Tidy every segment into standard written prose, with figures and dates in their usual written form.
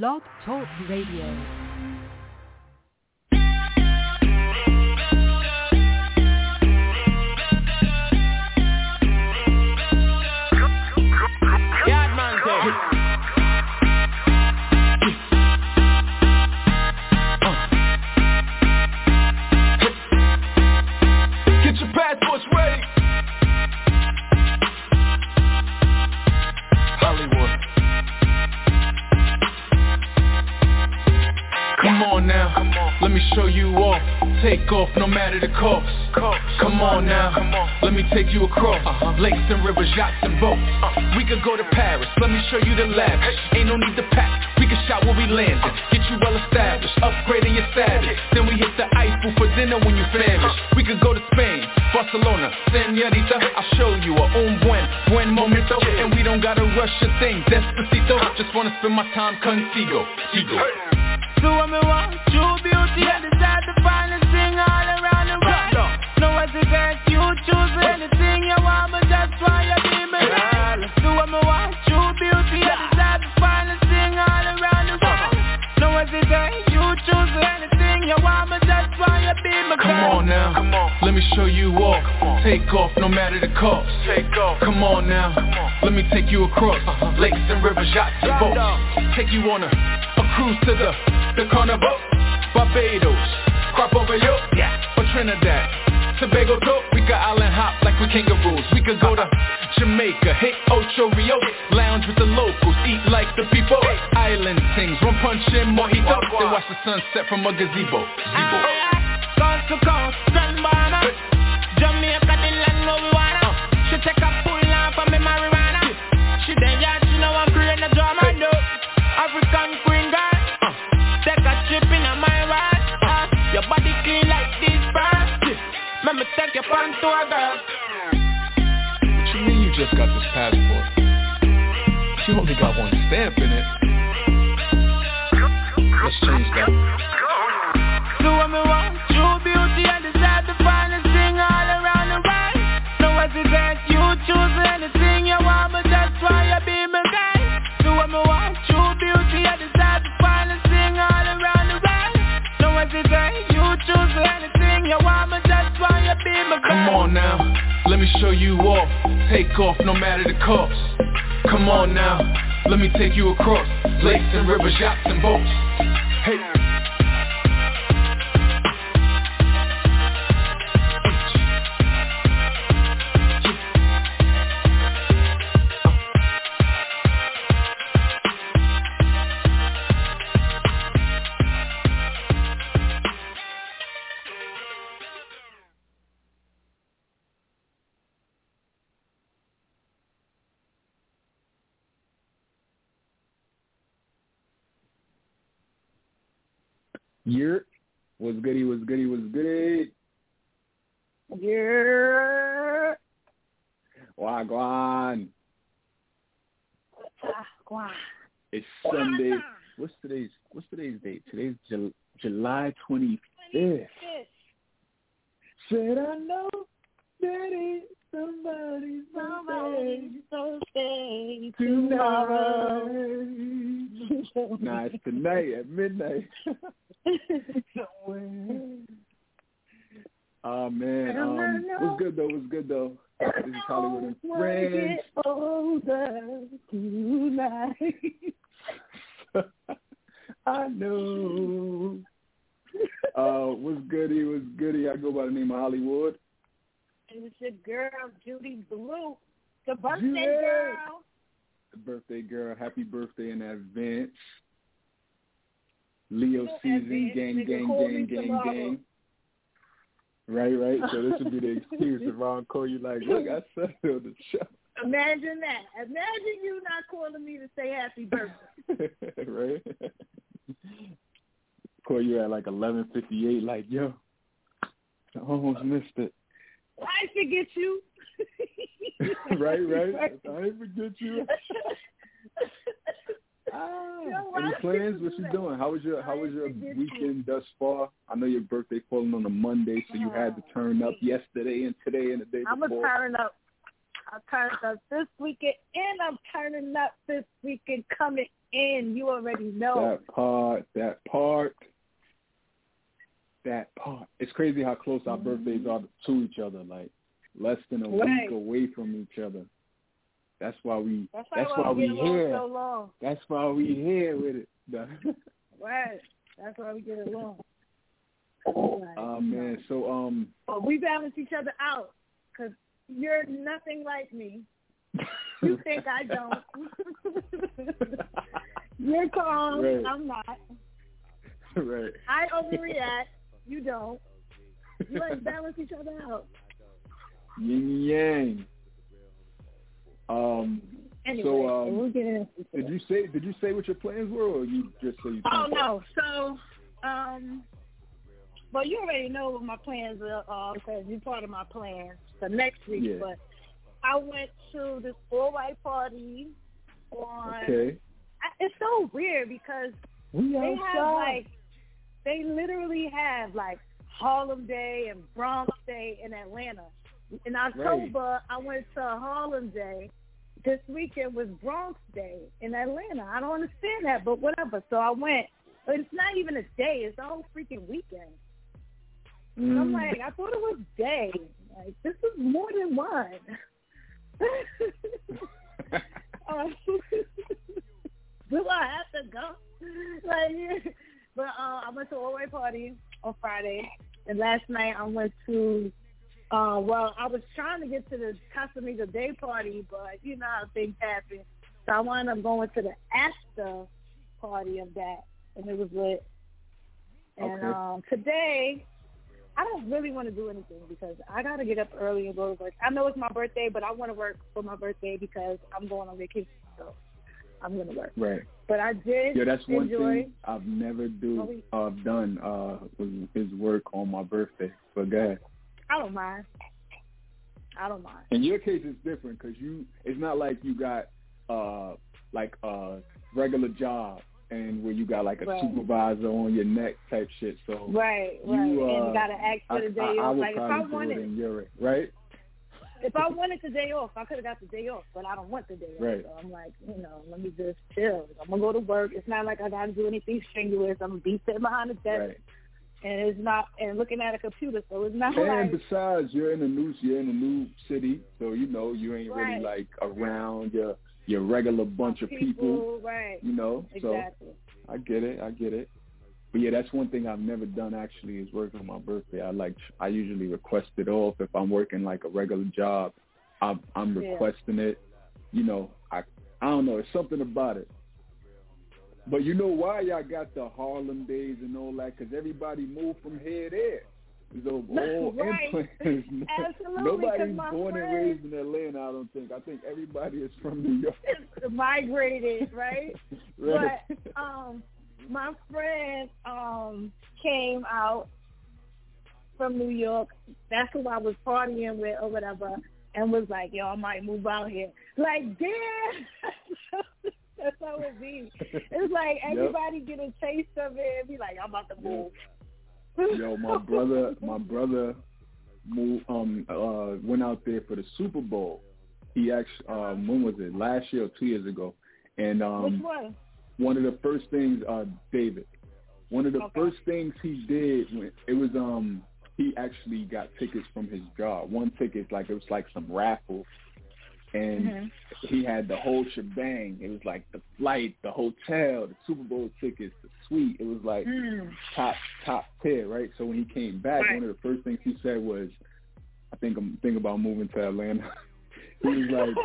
Blog Talk Radio. Show you off, take off no matter the cost. Come on now, let me take you across lakes and rivers, yachts and boats. We could go to Paris, let me show you the lavish. Ain't no need to pack, we can shop where we landed. Get you well established, upgrading your savage. Then we hit the Eiffel for dinner when you famished. We could go to Spain, Barcelona, señorita. I'll show you a un buen momento. And we don't gotta rush your thing, despacito. Just wanna spend my time contigo, tigo. So I mean what? True beauty, yeah. And decide to find a thing all around the world. No, as a girl, you choose anything you want, but that's why you be my girl. So I mean what? True beauty, yeah. And decide to find a thing all around the world. No, as a girl, you choose anything you want, but that's why you be my girl. Come on now, come on. Let me show you off. Take off, no matter the cost. Take off. Come on now, come on. Let me take you across lakes and rivers, yachts and boats. Take you on a cruise to the Carnival, Barbados, crop over yo, yeah. Or Trinidad, Tobago dope. We could island hop like we kangaroos. We could go to Jamaica, hit Ocho Rio, lounge with the locals, eat like the people. Island things, one punch in mojito. They watch the sunset from a gazebo. Coast to coast, Grand Bahama, Jamaica, the land where we wanna. She take a pull off of me marijuana. She then yard, she know I'm creating a drama. No, African queen girl. Your body clean like this, bruh. Let me take your pants to a girl. What you mean you just got this passport? You only got one stamp in it. Let's change that. Do what me want, true beauty, and decide to find a thing all around the world. No as it is, you choose anything you want, but that's why you be my girl. Do what me want, true beauty, and decide to find a thing all around the world. No as it is. Choose anything you want, but that's why you be my girl. Come on now, let me show you off. Take off no matter the cost. Come on now, let me take you across lakes and rivers, yachts and boats. Hey. Year, what's goody, what's goody, what's goody? Yeah. Wagwan. It's Sunday. What's today's date? Today's July 25th. Said I know that it's somebody's birthday tomorrow. Nah, it's tonight at midnight. Oh man, what's good though? This is Hollywood and Friends. I know. What's goody? I go by the name of Hollywood. And it's your girl Judy Blu, the birthday girl. The birthday girl. Happy birthday in advance. Leo season, gang. Right. So this would be the excuse if I don't call you like, look, I said it on the show. Imagine that. Imagine you not calling me to say happy birthday. Right? Call you at like 11:58, like, yo, I almost missed it. I forget you. Right. I forget you. Any plans? What you doing? How was your weekend thus far? I know your birthday falling on a Monday, so you had to turn up yesterday and today and the day before. I turned up this weekend, coming in, you already know. That part. It's crazy how close our birthdays are to each other, like less than a week away from each other. That's why we here. So that's why we here with it. Right. That's why we get along. Man. So well, we balance each other out because you're nothing like me. You think I don't. You're calm. Right. I'm not. Right. I overreact. You don't. You like balance each other out. Yin yang. Anyway, so we'll get into it. Did you say what your plans were, or you just say? No. So well, you already know what my plans are because you're part of my plans for next week. Yeah. But I went to this all-white party on. Okay. It's so weird because they literally have Harlem Day and Bronx Day in Atlanta. In October, I went to Harlem Day. This weekend was Bronx Day in Atlanta. I don't understand that, but whatever. So I went. It's not even a day. It's a whole freaking weekend. And I'm like, I thought it was day. Like, this is more than one. Do I have to go? Like, but I went to an all-white party on Friday, and last night I went to. Well, I was trying to get to the Casamigo Day party, but you know how things happen. So I wound up going to the after party of that, and it was lit. And okay. Today, I don't really want to do anything because I got to get up early and go to work. I know it's my birthday, but I want to work for my birthday because I'm going on vacation, so I'm going to work. Right. But I did enjoy. One thing I've never done is work on my birthday. So go ahead. I don't mind. In your case, it's different because it's not like you got a regular job and where you got like a supervisor on your neck type shit. So and you gotta ask for the day off. If I wanted the day off, I could have got the day off, but I don't want the day off. So I'm like, let me just chill. I'm gonna go to work. It's not like I gotta do anything strenuous. I'm gonna be sitting behind the desk. Right. And it's not, and looking at a computer, so it's not. And besides, you're in a new city, so you ain't really like around your regular bunch of people. Right. Exactly. So I get it. But yeah, that's one thing I've never done actually is work on my birthday. I usually request it off if I'm working like a regular job. I'm requesting it. I don't know. It's something about it. But you know why y'all got the Harlem days and all that? Because everybody moved from here to there. So all implants. Absolutely. Nobody's born and raised in Atlanta, I don't think. I think everybody is from New York. Migrated, right? Right. But my friend came out from New York. That's who I was partying with or whatever, and was like, yo, I might move out here. Like, damn. That's how it be. It's like everybody get a taste of it and be like, I'm about to move. Yo, my brother moved, went out there for the Super Bowl. He actually, when was it? Last year or 2 years ago. And which one? One of the first things, David. One of the first things he did when it was he actually got tickets from his job. One ticket, like it was like some raffle. And he had the whole shebang. It was like the flight, the hotel, the Super Bowl tickets, the suite. It was like top tier, right? So when he came back, one of the first things he said was, I think I'm thinking about moving to Atlanta. He was like,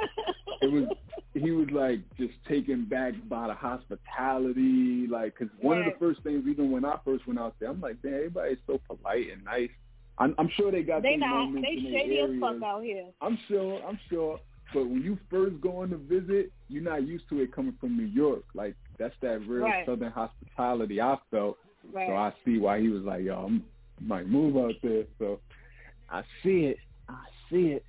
he was like just taken back by the hospitality. Like, because one of the first things, even when I first went out there, I'm like, damn, everybody's so polite and nice. I'm sure they got these moments in their areas. They shady as fuck out here. I'm sure. But when you first go on to visit, you're not used to it coming from New York. Like, that's that real Southern hospitality I felt. Right. So I see why he was like, yo, I might move out there. So I see it.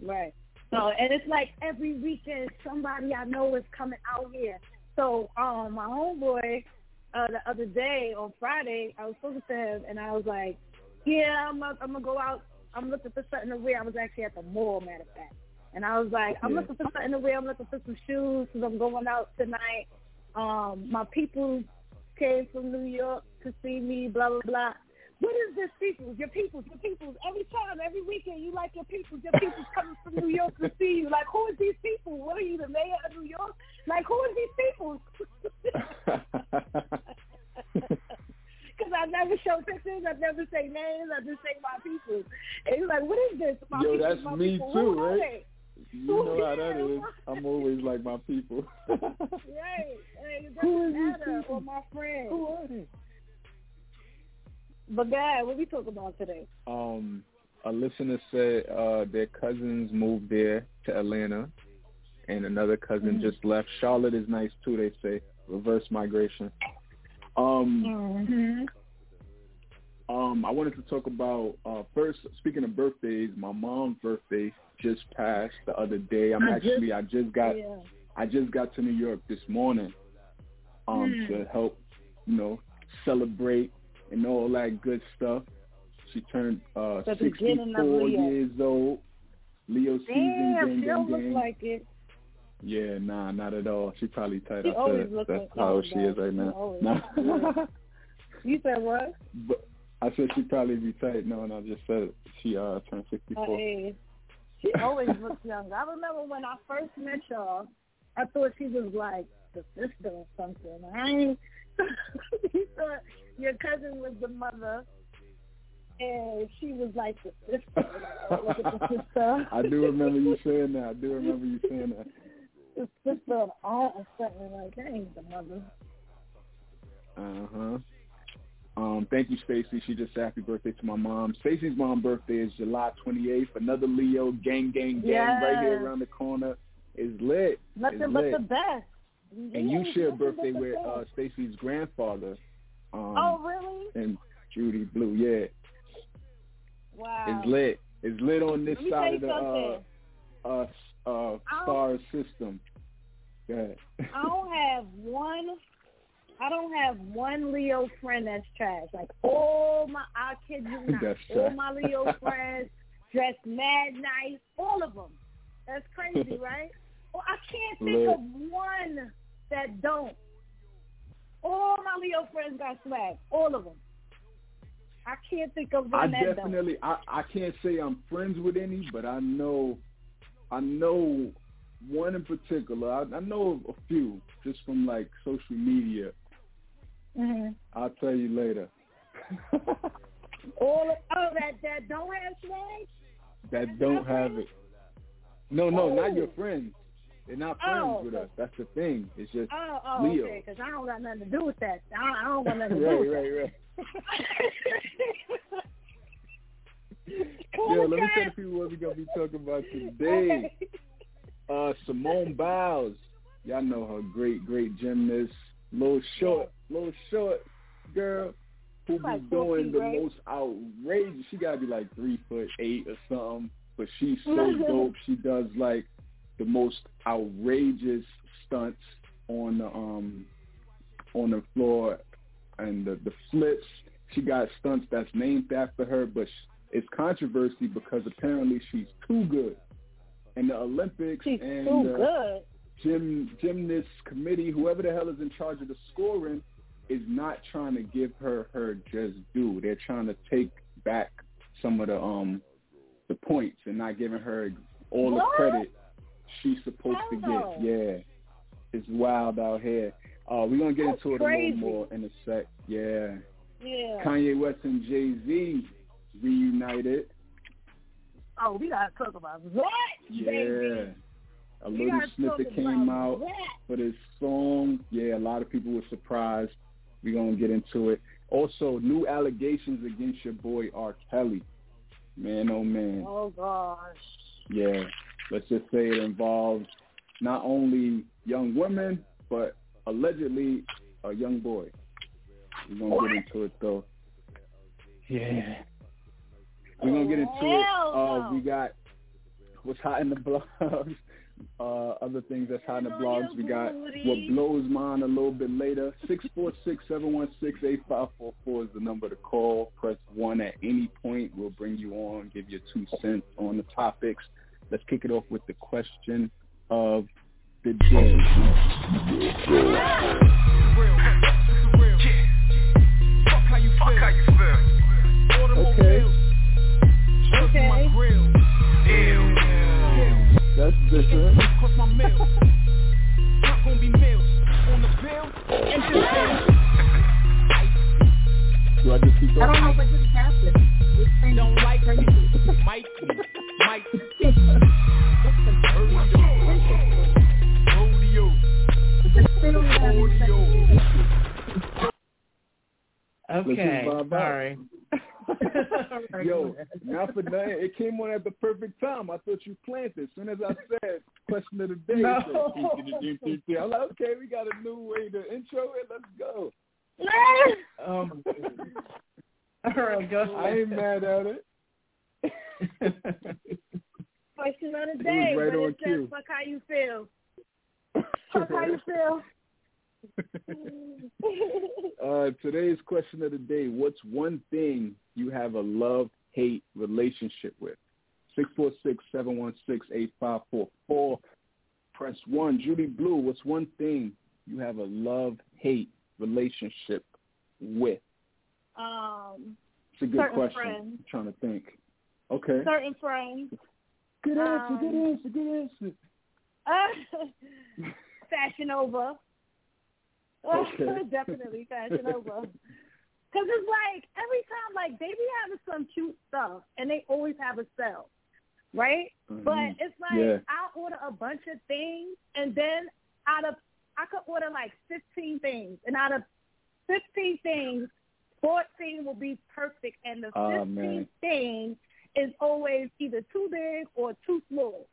Right. So, and it's like every weekend somebody I know is coming out here. So my homeboy, the other day on Friday, I was talking to him, and I was like, yeah, I'm going to go out. I'm looking for something to wear. I was actually at the mall, matter of fact. And I was like, I'm looking for something to wear. I'm looking for some shoes because I'm going out tonight. My people came from New York to see me, blah, blah, blah. What is this peoples? Your peoples, your peoples. Every time, every weekend, you like your peoples coming from New York to see you. Like, who is these people? What are you, the mayor of New York? Like, who is these people? Because I never show pictures. I never say names. I just say my people. And he's like, what is this? My yo, people, that's my me people. Too, who right? You know how that is. I'm always like my people. Right. Hey, who is these people? Or my friends. Who are they? But God, what we talking about today? A listener said their cousins moved there to Atlanta, and another cousin just left. Charlotte is nice too, they say. Reverse migration. I wanted to talk about first. Speaking of birthdays, my mom's birthday just passed the other day. I just got to New York this morning to help, celebrate. And all that good stuff. She turned 64 years old. Leo season. Damn, she don't look like it. Yeah, nah, not at all. She probably tied up. That's how she is right now. Nah. You said what? But I said she probably be tight. No, and I just said she turned 64. She always looks young. I remember when I first met y'all, I thought she was like the sister or something. You thought your cousin was the mother, and she was like the sister. Like, the sister. I do remember you saying that. The sister of all or something like that ain't the mother. Thank you, Stacey. She just said happy birthday to my mom. Stacey's mom's birthday is July 28th. Another Leo, gang, right here around the corner. It's lit. Nothing but the best. And you share a birthday with Stacey's grandfather. Oh, really? And Judy Blu, yeah. Wow. It's lit on this side of the star system. Go ahead. I don't have one Leo friend that's trash. Like, I kid you not. All my Leo friends dress mad nice. All of them. That's crazy, right? Well, I can't think of one that don't. All my Leo friends got swag. All of them. I can't think of one that don't. I can't say I'm friends with any, but I know one in particular. I know a few just from like social media. Mm-hmm. I'll tell you later. That don't have swag? That don't have it. No, not your friends. They're not friends with us. That's the thing. It's just Leo. Okay, because I don't got nothing to do with that. I don't got nothing to do with that. Yo, let me tell the people what we're going to be talking about today. Simone Biles. Y'all know her. Great, great gymnast. Little short girl who be doing the most outrageous. She got to be like 3'8" or something. But she's so dope. She does like the most outrageous stunts on the floor and the flips. She got stunts that's named after her, but it's controversy because apparently she's too good. And the Olympics gymnast committee, whoever the hell is in charge of the scoring, is not trying to give her just due. They're trying to take back some of the points and not giving her all the credit she's supposed to get. Yeah. It's wild out here. We're going to get into it a little more in a sec. Yeah. Yeah. Kanye West and Jay-Z reunited. Oh, we got to talk about that. Yeah. Jay-Z. A little snippet came out for this song. Yeah, a lot of people were surprised. We're going to get into it. Also, new allegations against your boy R. Kelly. Man, oh man. Oh gosh. Yeah. Let's just say it involves not only young women, but allegedly a young boy. We're going to get into it though. Yeah. We're going to get into it. We got what's hot in the blogs. Other things that's hot in the blogs. We got what blows mine a little bit later. 646-716-8544 is the number to call. Press 1 at any point. We'll bring you on, give you 2 cents on the topics. Let's kick it off with the question of the day. Fuck how you feel. Okay. Okay. That's different. Not gonna be meals on the bill. Do I just keep going? I don't know what just happened. This thing don't like her. Mike. Rodeo. Okay, sorry. Yo, now for nothing, it came on at the perfect time. I thought you planted. As soon as I said question of the day, no. I'm like, okay, we got a new way to intro it. Let's go. All right, go ahead. I ain't mad at it. Question of the day. Right on cue. Fuck how you feel. Fuck how you feel. Today's question of the day: what's one thing you have a love-hate relationship with? 646-716-8544. Press 1. Judy Blu, what's one thing you have a love-hate relationship with? It's a good question. Friends. I'm trying to think. Okay. Certain friends. Good answer. Good answer. Fashion Nova. Okay. Definitely Fashion Over. Because it's like, every time, like, they be having some cute stuff, and they always have a sale, right? Mm-hmm. But it's like, yeah. I'll order a bunch of things, and then I could order, like, 15 things. And out of 15 things, 14 will be perfect. And the 15th thing is always either too big or too small.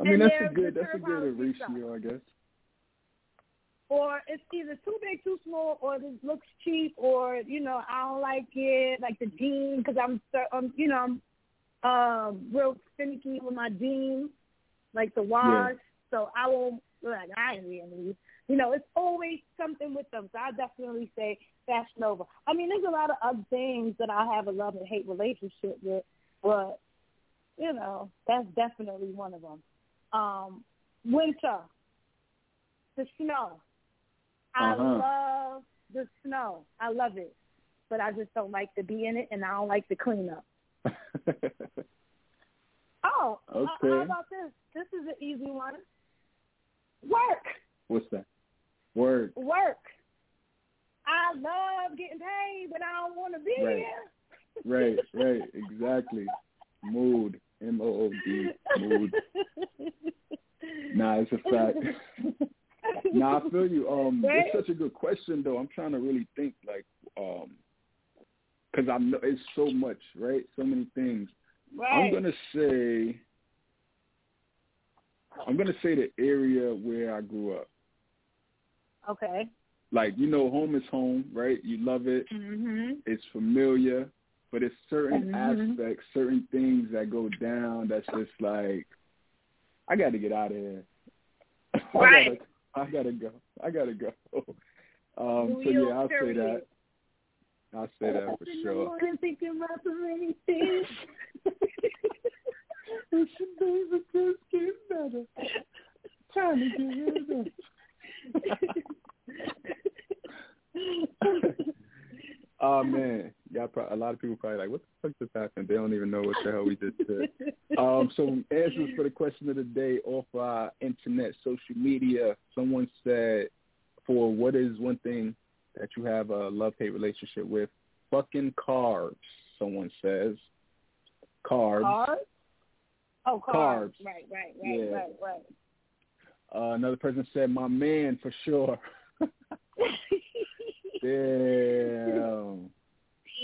I mean, that's a good ratio, I guess. Or it's either too big, too small, or it looks cheap, or, you know, I don't like it, like the jeans, because I'm real finicky with my jeans, like the wash. Yeah. So I won't, like, I ain't really, you know, it's always something with them. So I definitely say Fashion Nova. I mean, there's a lot of other things that I have a love and hate relationship with, but, you know, that's definitely one of them. Winter, the snow. I love the snow. I love it. But I just don't like to be in it, and I don't like to clean up. Oh, okay. How about this? This is an easy one. Work. What's that? Work. I love getting paid, but I don't want to be here. Right, exactly. Mood. M-O-O-D. Mood. Nah, it's a fact. Nah, I feel you. Right? It's such a good question, though. I'm trying to really think, like, because I know it's so much, right? So many things. Right. I'm gonna say the area where I grew up. Okay. Like, you know, home is home, right? You love it. Mm-hmm. It's familiar, but it's certain aspects, certain things that go down. That's just like, I got to get out of here. Right. I gotta go. So yeah, I'll say that. I'll say that for sure. I wasn't thinking about so many things. It's amazing, just getting better. Trying to get rid of. Oh man, yeah. A lot of people probably like, what the fuck just happened? They don't even know what the hell we just did. So answers for the question of the day off our internet social media. Someone said, for what is one thing that you have a love-hate relationship with? Fucking carbs. Someone says carbs. Oh, carbs. Right. Another person said, my man for sure. Damn.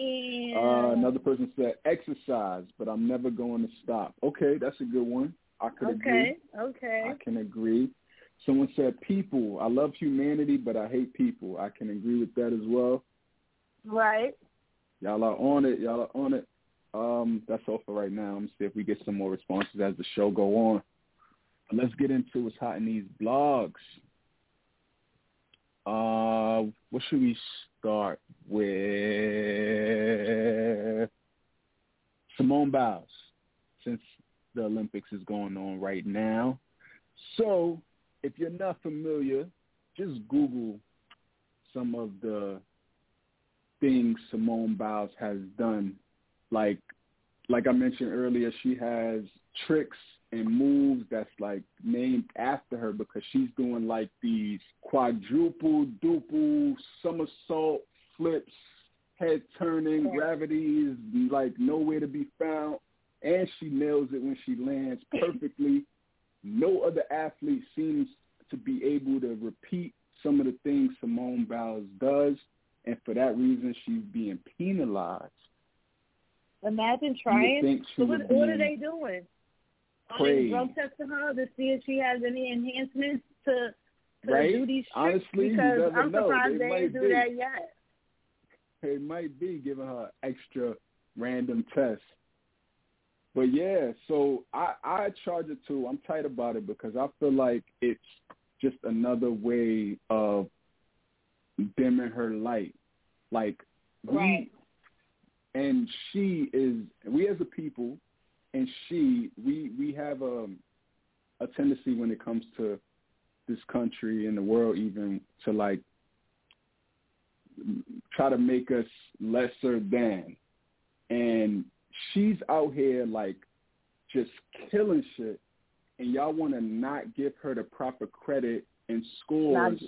Another person said exercise, but I'm never going to stop. Okay, that's a good one. I could agree. Okay. I can agree. Someone said people. I love humanity, but I hate people. I can agree with that as well. Right. Y'all are on it. That's all for right now. I'm gonna see if we get some more responses as the show go on. But let's get into what's hot in these blogs. What should we start with? Simone Biles, since the Olympics is going on right now. So if you're not familiar, just Google some of the things Simone Biles has done. Like I mentioned earlier, she has tricks and moves that's like named after her because she's doing like these quadruple, duple, somersault flips, head turning, gravity is like nowhere to be found, and she nails it when she lands perfectly. No other athlete seems to be able to repeat some of the things Simone Biles does, and for that reason, she's being penalized. Imagine trying. So what are they doing? Are they drug testing her to see if she has any enhancements to do these tricks? Honestly, because I'm surprised they didn't do that yet. They might be giving her extra random tests. But, yeah, so I charge it too. I'm tight about it because I feel like it's just another way of dimming her light. Like, we as a people, and we have a tendency when it comes to this country and the world even to, like, try to make us lesser than. And she's out here, like, just killing shit, and y'all want to not give her the proper credit and scores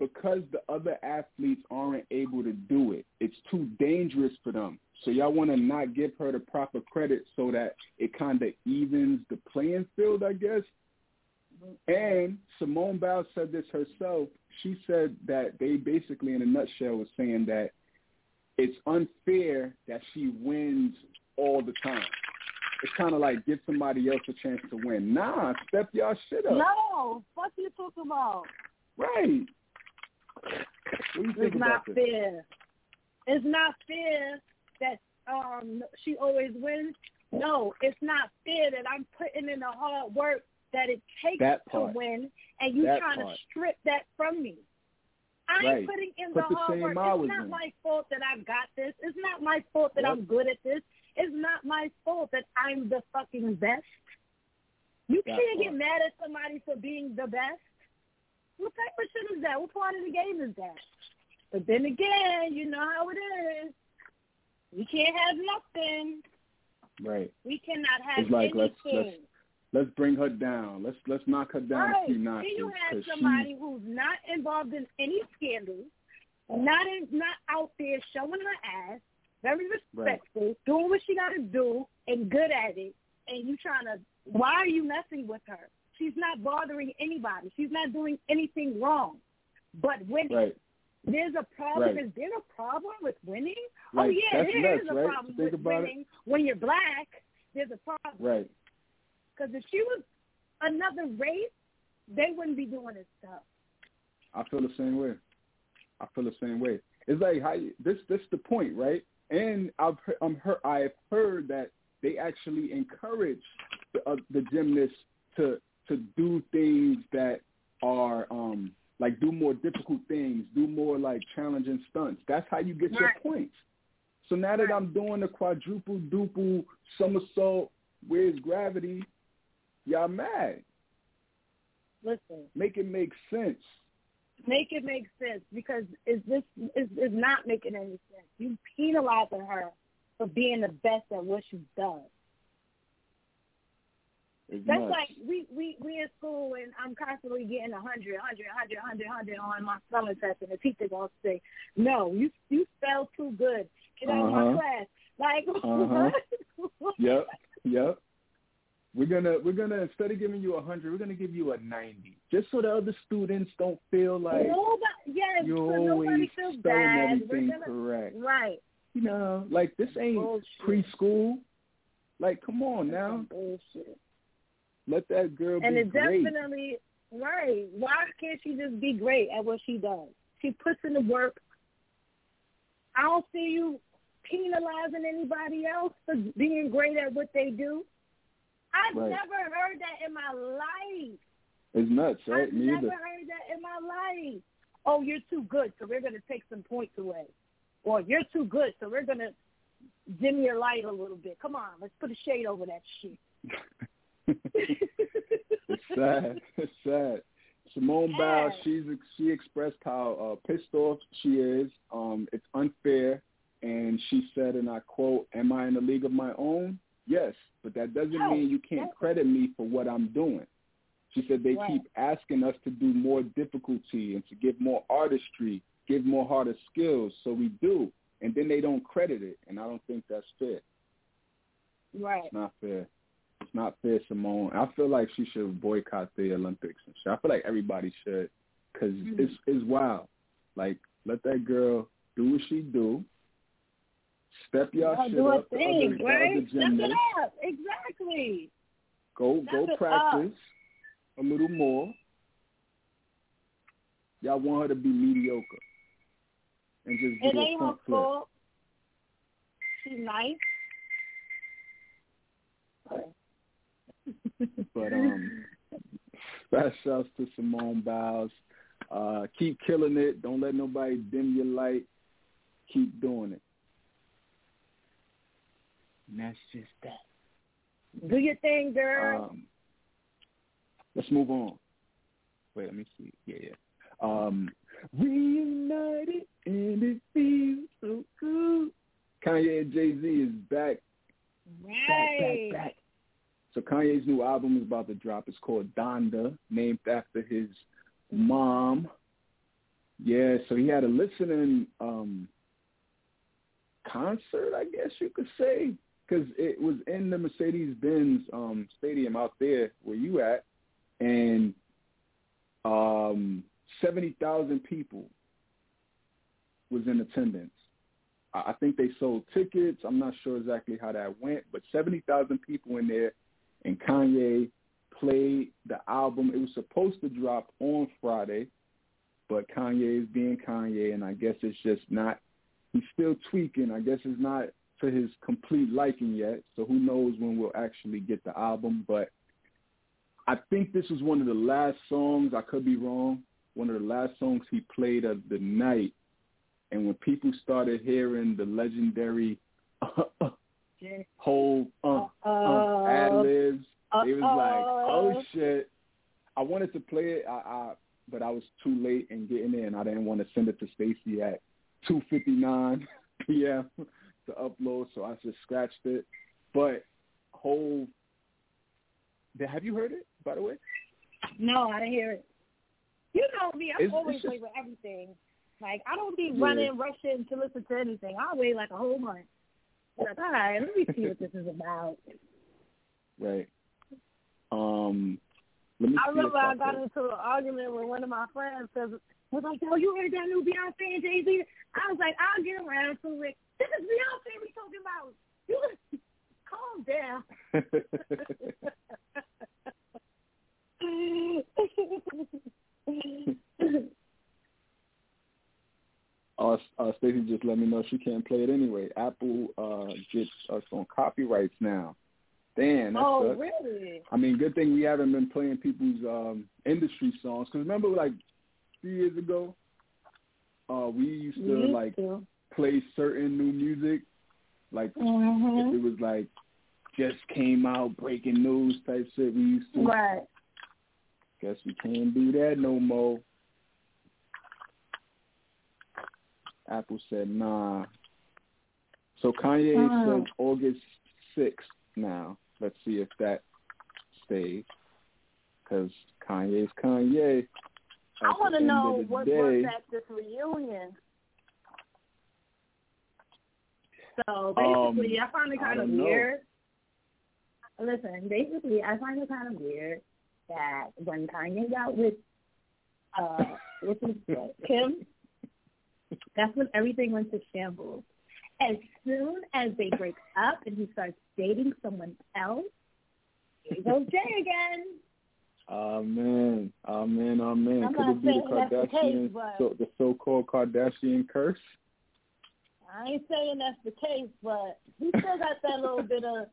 because the other athletes aren't able to do it. It's too dangerous for them. So y'all want to not give her the proper credit so that it kind of evens the playing field, I guess. And Simone Biles said this herself. She said that they basically, in a nutshell, was saying that it's unfair that she wins all the time. It's kind of like give somebody else a chance to win. Nah, step y'all shit up. No, what you talking about? Right. What do you think about this? It's not fair. It's not fair that she always wins. No, it's not fair that I'm putting in the hard work that it takes to win, and you trying to strip that from me. I ain't putting in the hard work. It's not my fault that I've got this. It's not my fault that I'm good at this. It's not my fault that I'm the fucking best. You can't get mad at somebody for being the best. What type of shit is that? What part of the game is that? But then again, you know how it is. We can't have nothing. Right. We cannot have anything. Let's bring her down. Let's knock her down a few notches. Then you have somebody who's not involved in any scandal, not out there showing her ass, very respectful, doing what she got to do and good at it, and you trying to, why are you messing with her? She's not bothering anybody. She's not doing anything wrong. But winning, there's a problem. Is there a problem with winning? Right. Oh, yeah, there is a problem with winning. When you're black, there's a problem. Right. Because if she was another race, they wouldn't be doing this stuff. I feel the same way. It's like how this the point, right? And I've heard that they actually encourage the gymnasts to do things that are like do more difficult things, do more like challenging stunts. That's how you get your points. So now that I'm doing the quadruple, duple, somersault, where's gravity? Y'all mad. Listen. Make it make sense. Make it make sense because it's not making any sense. You penalizing her for being the best at what she does. That's nuts. Like we in school and I'm constantly getting 100 on my spelling test and the teacher gonna say, no, you spell too good. Get out of my class. Like what? Yep. We're gonna instead of giving you 100, we're gonna give you a 90, just so the other students don't feel like nobody feels bad. Everything correct, right? You know, like this ain't preschool. Like, come on now. Bullshit. Let that girl be great. And it's definitely why can't she just be great at what she does? She puts in the work. I don't see you penalizing anybody else for being great at what they do. I've never heard that in my life. It's nuts, right? I've never heard that in my life. Oh, you're too good, so we're going to take some points away. Or you're too good, so we're going to dim your light a little bit. Come on, let's put a shade over that shit. It's sad. It's sad. Simone Biles, she expressed how pissed off she is. It's unfair. And she said, and I quote, "Am I in a league of my own? Yes, but that doesn't mean you can't credit me for what I'm doing." She said they keep asking us to do more difficulty and to give more artistry, give more harder skills, so we do. And then they don't credit it, and I don't think that's fair. Right. It's not fair. It's not fair, Simone. I feel like she should boycott the Olympics and shit. I feel like everybody should, because it's wild. Like, let that girl do what she do. Step y'all shit up. Thing, right? Step it up. Exactly. Go practice a little more. Y'all want her to be mediocre. And just do it ain't her fault. She's nice. But special shouts to Simone Biles. Keep killing it. Don't let nobody dim your light. Keep doing it. And that's just that. Do your thing, girl. Let's move on. Wait, let me see. Yeah. Reunited and it feels so cool. Kanye and Jay-Z is back. Right. Back. So Kanye's new album is about to drop. It's called Donda, named after his mom. Yeah, so he had a listening concert, I guess you could say, because it was in the Mercedes-Benz stadium out there where you at, and 70,000 people was in attendance. I think they sold tickets. I'm not sure exactly how that went, but 70,000 people in there, and Kanye played the album. It was supposed to drop on Friday, but Kanye is being Kanye, and I guess it's just not. He's still tweaking. I guess it's not to his complete liking yet, so who knows when we'll actually get the album. But I think this was one of the last songs, I could be wrong, one of the last songs he played of the night. And when people started hearing the legendary whole ad-libs, it was like, oh, shit. I wanted to play it, but I was too late in getting in. I didn't want to send it to Stacey at 2:59 p.m. to upload, so I just scratched it. But have you heard it, by the way? No, I didn't hear it. You know me. I'm always late with everything. Like, I don't be rushing to listen to anything. I'll wait like a whole month. Like, all right, let me see what this is about. Right. I remember I got into an argument with one of my friends because I was like, yo, you heard that new Beyonce and Jay-Z? I was like, I'll get around to it. This is Beyonce we talking about. You just calm down. Stacey just let me know she can't play it anyway. Apple gets us on copyrights now. Damn, that sucks. Really? I mean, good thing we haven't been playing people's industry songs. Because remember, like, 3 years ago, we used to, play certain new music. Like, if it was, like, just came out, breaking news type shit we used to. Right. Guess we can't do that no more. Apple said, nah. So Kanye said August 6th now. Let's see if that stays. Because Kanye's Kanye. I want to know what was at this reunion. So basically, I find it kind of weird. Listen, basically, I find it kind of weird that when Kanye got with Kim, that's when everything went to shambles. As soon as they break up and he starts dating someone else, here goes Jay again. Amen. I'm could it be the so-called Kardashian curse? I ain't saying that's the case, but he still got that little bit of,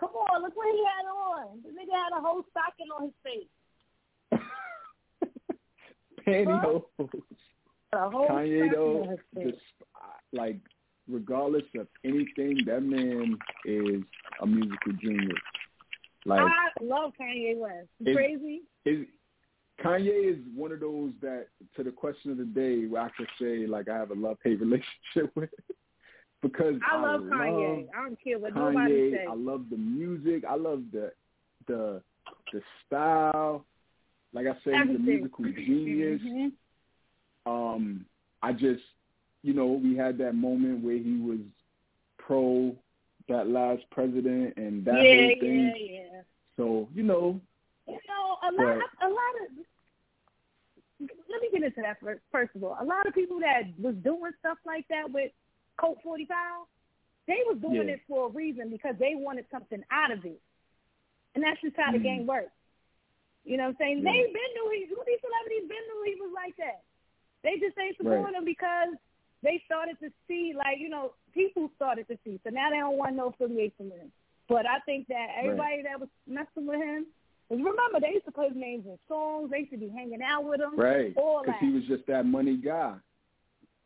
come on, look what he had on. The nigga had a whole stocking on his face. Pantyhose. Kanye, though, regardless of anything, that man is a musical genius. Like, I love Kanye West. Crazy. Kanye is one of those that, to the question of the day, where I could say like I have a love-hate relationship with. Because I love Kanye. I don't care what Kanye, nobody says. I love the music. I love the style. Like I say, he's a musical genius. Mm-hmm. I just, you know, we had that moment where he was pro that last president and that whole thing. Yeah. So, you know. You know, a lot of, let me get into that first of all. A lot of people that was doing stuff like that with Colt 45, they was doing it for a reason because they wanted something out of it. And that's just how the game works. You know what I'm saying? Yeah. These celebrities been knew he was like that. They just ain't supporting him because they started to see, like, you know, people started to see. So now they don't want no affiliation with him. But I think that everybody that was messing with him, because remember, they used to put his names in songs. They used to be hanging out with him. Right. Because he was just that money guy.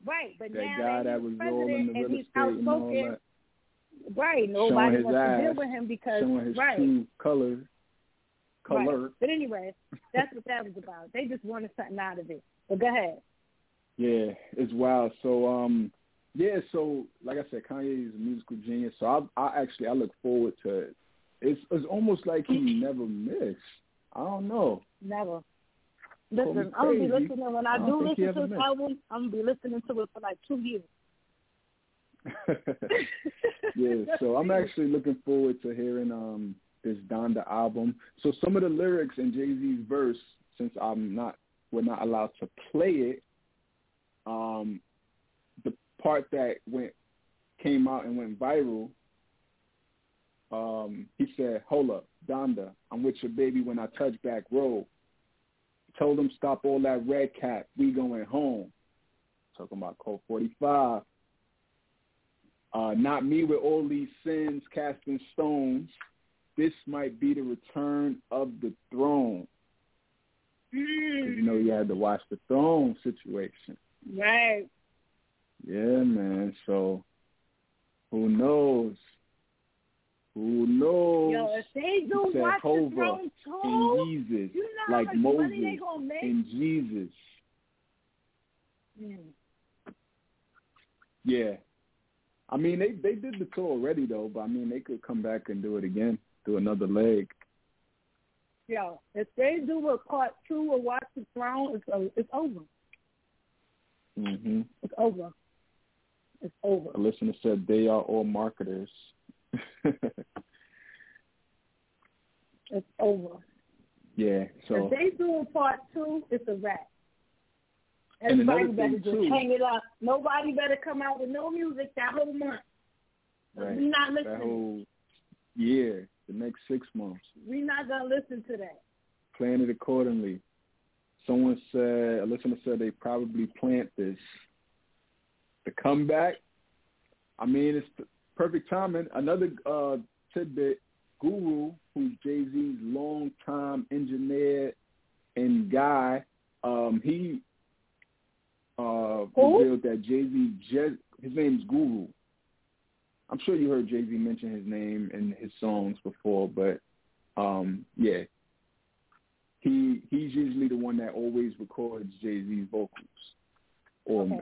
Right. But that now guy that was rolling the real estate and all that. Right. Nobody wants to deal with him because, showing his true color. Right. But anyway, that's what that was about. They just wanted something out of it. But go ahead. Yeah, it's wild. So, so like I said, Kanye is a musical genius. So I look forward to it. It's almost like he never missed. I don't know. Never. Listen, I'm going to be listening. When I do listen to his album, I'm going to be listening to it for like 2 years. Yeah, so I'm actually looking forward to hearing this Donda album. So some of the lyrics in Jay-Z's verse, since we're not allowed to play it, the part that came out and went viral, he said, "Hold up, Donda, I'm with your baby when I touch back road. Told him stop all that red cap, we going home." Talking about Code 45. "Not me with all these sins casting stones. This might be the return of the throne." You know, you had to watch the throne situation. Right. Yeah, man. So, who knows? Yo, if they don't watch the throne told, in Jesus, you know like Moses they gonna make? In Jesus. Yeah. I mean, they did the tour already, though, but, I mean, they could come back and do it again, do another leg. Yo, if they do a part 2 or Watch the Throne, it's over. Mm-hmm. It's over. A listener said they are all marketers. It's over. Yeah, so. If they do a part 2, it's a wrap. Everybody better just hang it up. Nobody better come out with no music that whole month. Right. We're not listening. That whole year, the next 6 months. We're not going to listen to that. Plan it accordingly. A listener said they probably plant this. The comeback, I mean, it's the perfect timing. Another tidbit, Guru, who's Jay-Z's longtime engineer and guy, he... revealed that Jay-Z, his name's Guru. I'm sure you heard Jay-Z mention his name in his songs before, but he's usually the one that always records Jay-Z's vocals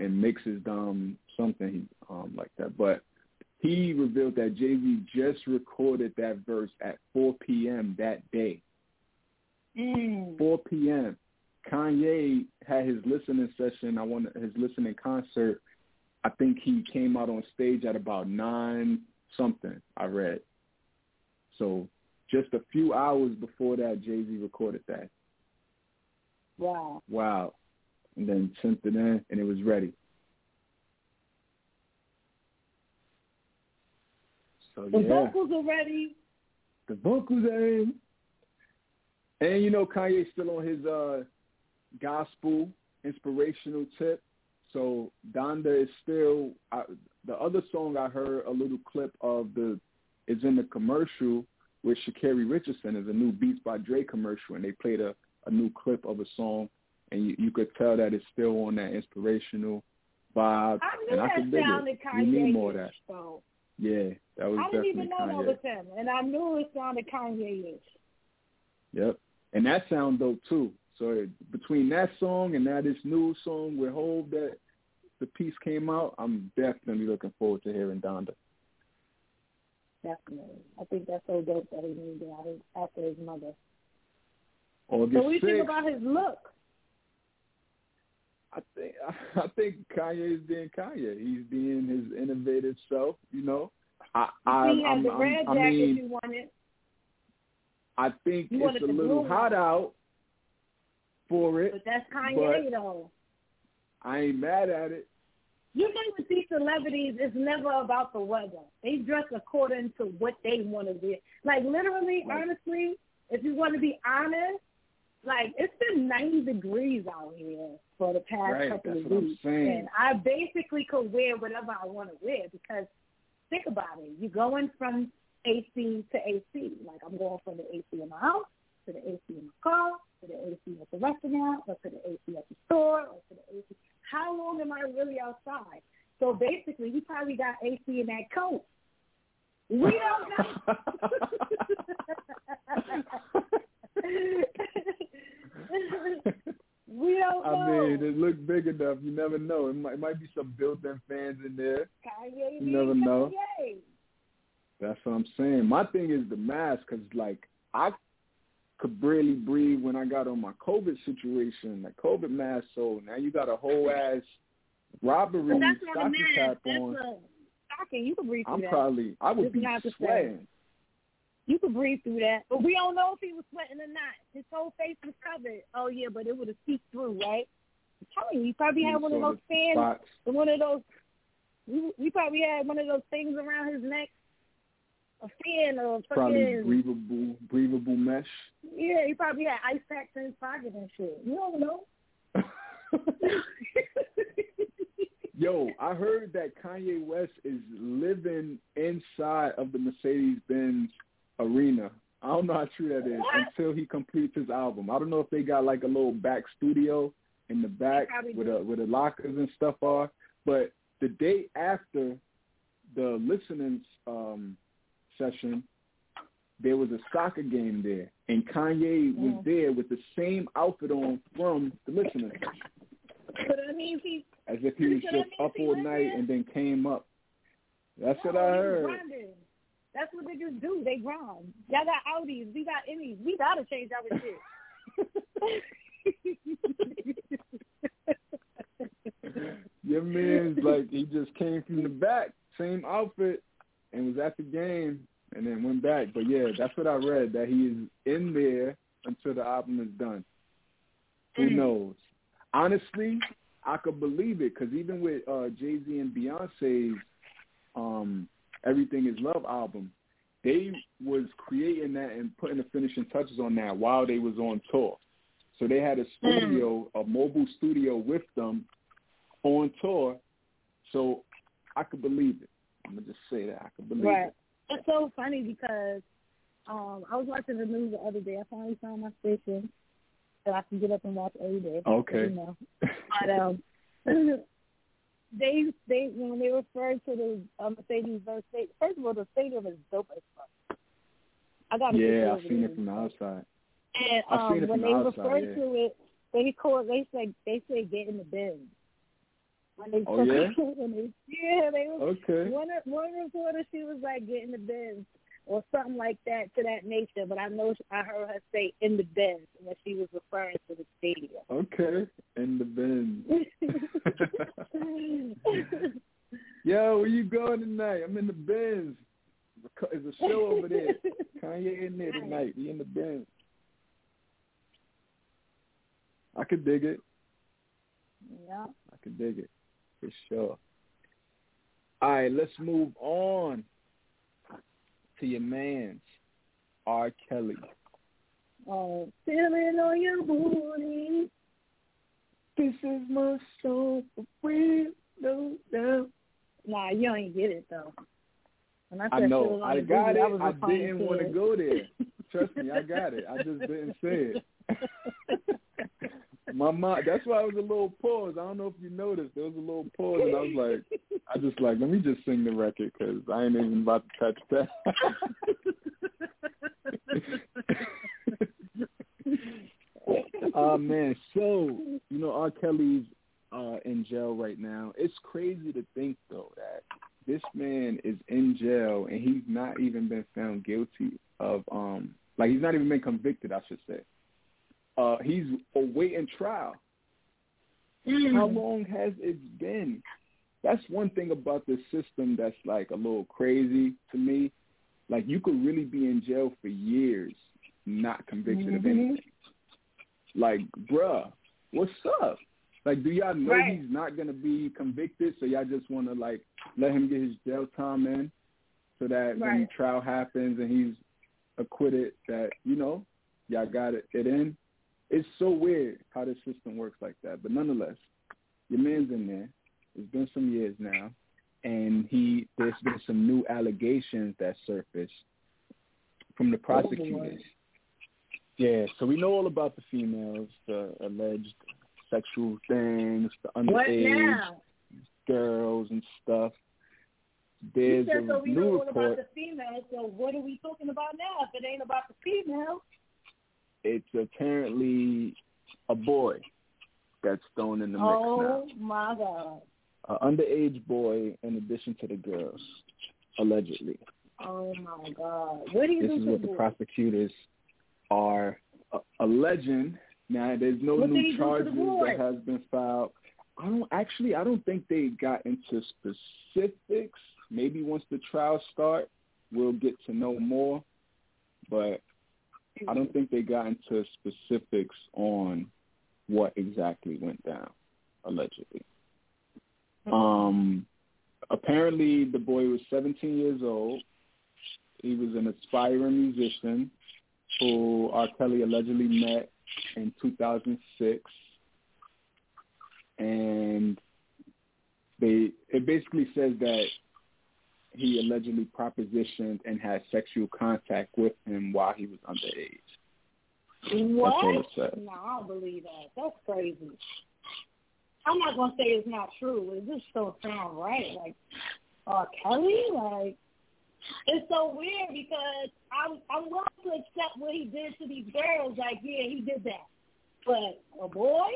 and mixes them, something like that. But he revealed that Jay-Z just recorded that verse at 4 p.m. that day. 4 p.m. Kanye had his listening session. His listening concert. I think he came out on stage at about 9-something. I read. So just a few hours before that, Jay-Z recorded that. Wow. And then sent it in, and it was ready. So the vocals are ready. The vocals are in. And you know Kanye's still on his gospel inspirational tip. So Donda is still the other song. I heard a little clip of it's in the commercial with Sha'Carri Richardson. Is a new Beats by Dre commercial, and they played a new clip of a song, and you could tell that it's still on that inspirational vibe. I knew and that I could dig it. Kanye, you need more of that. Yeah, that was definitely Kanye. I didn't even know Kanye. That was him, and I knew it sounded Kanye-ish. Yep, and that sound dope too. So between that song and now this new song with Hov that the piece came out, I'm definitely looking forward to hearing Donda. Definitely. I think that's so dope that he named it after his mother. So what do you think about his look? I think Kanye's being Kanye. He's being his innovative self, you know. He had the red jacket you wanted. I think it's a little hot out for it. But that's Kanye, though. I ain't mad at it. You know, with these celebrities, it's never about the weather. They dress according to what they want to wear. Like, literally, honestly, if you want to be honest, like, it's been 90 degrees out here for the past couple of weeks. And I basically could wear whatever I want to wear because think about it. You're going from AC to AC. Like, I'm going from the AC in my house to the AC in my car to the AC at the restaurant or to the AC at the store or to the AC. How long am I really outside? So basically, you probably got AC in that coat. We don't know. We don't know. I mean, it looked big enough. You never know. It might be some built-in fans in there. Kanye, you never know. Kanye. That's what I'm saying. My thing is the mask because, like, I could barely breathe when I got on my COVID situation, the COVID mask. So now you got a whole ass robbery. Well, that's not a mask. That's a stocking. You can breathe through that. I would be sweating. You could breathe through that. But we don't know if he was sweating or not. His whole face was covered. Oh, yeah, but it would have seeped through, right? I'm telling you, he probably had one of those fans, one of those, he probably had one of those things around his neck. A fan or probably breathable mesh. Yeah, he probably had ice packs in his pocket and shit. You don't know. Yo, I heard that Kanye West is living inside of the Mercedes-Benz arena. I don't know how true that is until he completes his album. I don't know if they got like a little back studio in the back where the lockers and stuff are. But the day after the listening session, there was a soccer game there, and Kanye was there with the same outfit on from the listening session. But I mean, as if he was just up all night and then came up. That's what I heard. That's what they just do. They grind. Y'all got Audis. We got Emmys. We got to change our shit. Your man's like, he just came from the back, same outfit, and was at the game and then went back. But, yeah, that's what I read, that he is in there until the album is done. Who knows? Honestly, I could believe it because even with Jay-Z and Beyonce's Everything Is Love album, they was creating that and putting the finishing touches on that while they was on tour. So they had a studio, a mobile studio with them on tour. So I could believe it. I'm going to just say that. I could believe it. It's so funny because I was watching the news the other day. I finally found my station that I can get up and watch every day. Okay. You know. But they when they referred to the Mercedes verse, first of all, the stadium is dope as fuck. I got I've seen it from the outside. And when they referred to it, they say get in the Benz. One reporter, she was like, get in the Benz or something like that to that nature. But I know I heard her say in the Benz when she was referring to the stadium. Okay, in the Benz. Yo, where you going tonight? I'm in the Benz. There's a show over there. Kanye in there tonight. We in the Benz. I could dig it. Yeah. I could dig it. For sure. All right, let's move on to your man's R. Kelly. Oh, feeling on your booty. This is my song for real, no doubt. Nah, you ain't get it though. When I know. I got it. I didn't want to go there. Trust me, I got it. I just didn't say it. My mom. That's why it was a little pause. I don't know if you noticed. There was a little pause, and I was like, let me just sing the record because I ain't even about to touch that. Oh man. So you know, R. Kelly's in jail right now. It's crazy to think though that this man is in jail and he's not even been found guilty of he's not even been convicted, I should say. He's awaiting trial. How long has it been? That's one thing about this system that's like a little crazy to me. Like you could really be in jail for years, not convicted of anything. Like, bruh, what's up? Like, do y'all know he's not going to be convicted, so y'all just want to, like, let him get his jail time in so that when the trial happens and he's acquitted that, you know, y'all got it in? It's so weird how this system works like that. But nonetheless, your man's in there. It's been some years now, and there's been some new allegations that surfaced from the prosecutors. Yeah, so we know all about the females, the alleged sexual things, the underage girls and stuff. There's a new report. You said so we know all about the females, so what are we talking about now if it ain't about the females? It's apparently a boy that's thrown in the mix now. Oh, my God. An underage boy in addition to the girls, allegedly. Oh, my God. What do you think? This is what the prosecutors are alleging. Now, there's no new charges that has been filed. I don't think they got into specifics. Maybe once the trial starts, we'll get to know more. But I don't think they got into specifics on what exactly went down, allegedly. Apparently, the boy was 17 years old. He was an aspiring musician who R. Kelly allegedly met in 2006, and it basically says that he allegedly propositioned and had sexual contact with him while he was underage. What? No, I don't believe that. That's crazy. I'm not gonna say it's not true. It just don't sound right. Like, Kelly, like, it's so weird because I'm willing to accept what he did to these girls. Like, yeah, he did that. But a boy?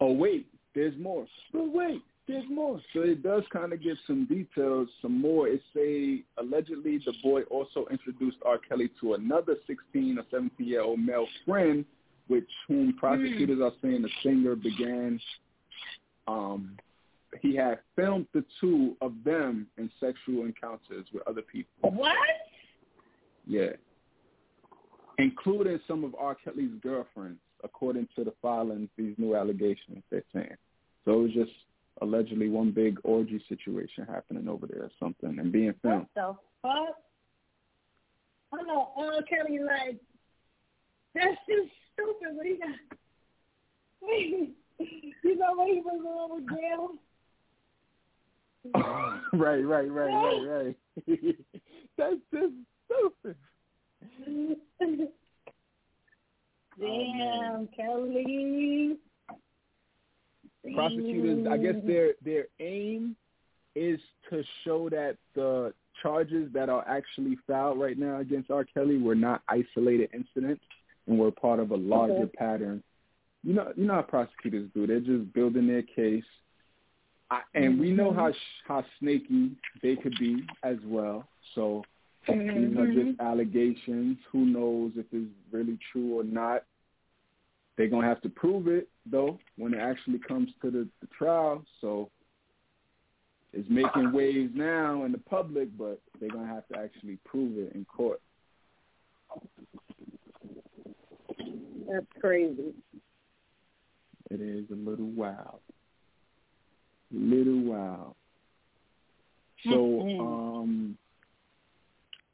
Oh, wait. There's more. But wait. There's more. So it does kind of give some details, some more. It say, allegedly, the boy also introduced R. Kelly to another 16 or 17-year-old male friend, which whom prosecutors are saying the singer began. He had filmed the two of them in sexual encounters with other people. What? Yeah. Including some of R. Kelly's girlfriends, according to the filings, these new allegations they're saying. So it was just allegedly one big orgy situation happening over there or something and being filmed. What the fuck? I don't know, R. Kelly, like, that's just stupid. What he got? Wait, you know what he was on with jail? Oh, right. That's just stupid. Damn, Kelly. Prosecutors, I guess their aim is to show that the charges that are actually filed right now against R. Kelly were not isolated incidents and were part of a larger pattern. You know how prosecutors do. They're just building their case. And we know how snaky they could be as well. So, these are just allegations. Who knows if it's really true or not? They're going to have to prove it, though, when it actually comes to the trial. So it's making waves now in the public, but they're going to have to actually prove it in court. That's crazy. It is a little wild. So,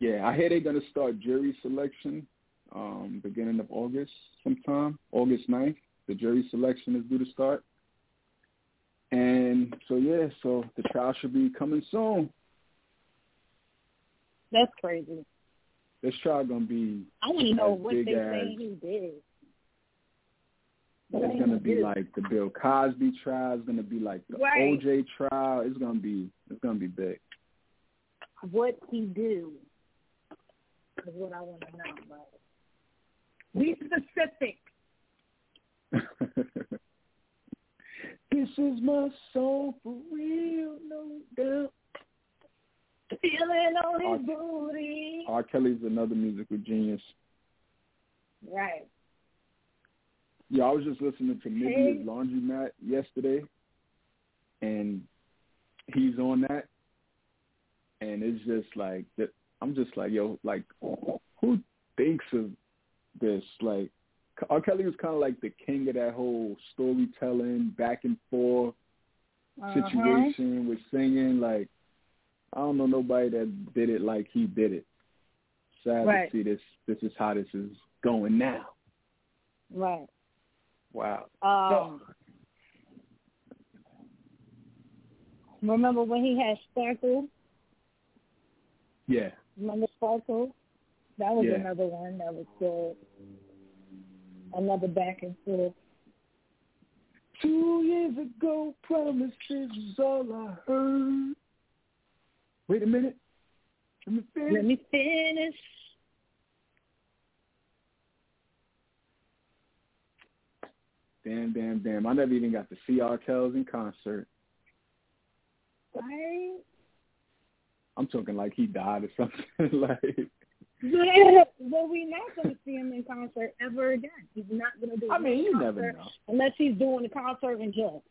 I hear they're going to start jury selection beginning of August sometime. August 9th, the jury selection is due to start. And so the trial should be coming soon. That's crazy. This trial going to be I want to know what they say he did. It's going to be like the Bill Cosby trial. It's going to be like the OJ trial. It's going to be big. What he do is what I want to know about. Be specific. This is my soul for real, no doubt. Feeling on his booty. R. Kelly's another musical genius. Right. Yeah, I was just listening to Nivia's Laundromat yesterday, and he's on that, and it's just like, I'm just like, yo, like, who thinks of this? Like, R. Kelly was kind of like the king of that whole storytelling, back and forth situation with singing. Like, I don't know nobody that did it like he did it. Sad to see this. This is how this is going now. Right. Wow. Remember when he had Sparkle? Yeah. Remember Sparkle? That was another one that was good. Another back and forth. 2 years ago, promises is all I heard. Wait a minute. Let me finish. Damn. I never even got to see R. Kelly's in concert. Right? I'm talking like he died or something. Like... Yeah, but we're not going to see him in concert ever again. He's not going to do it. I mean, you never know. Unless he's doing a concert in jail.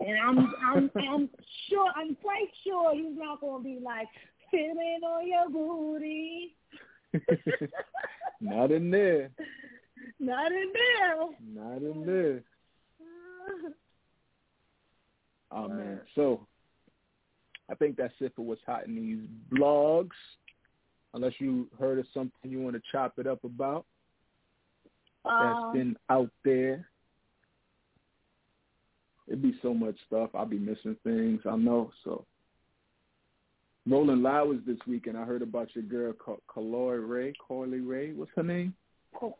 And I'm quite sure he's not going to be like, feeling on your booty. Not in there. Oh, man. So I think that's it for what's hot in these blogs. Unless you heard of something you want to chop it up about that's been out there. It'd be so much stuff. I'll be missing things. I know. So Rolling Loud was this weekend. I heard about your girl, Coi Leray. What's her name? Coi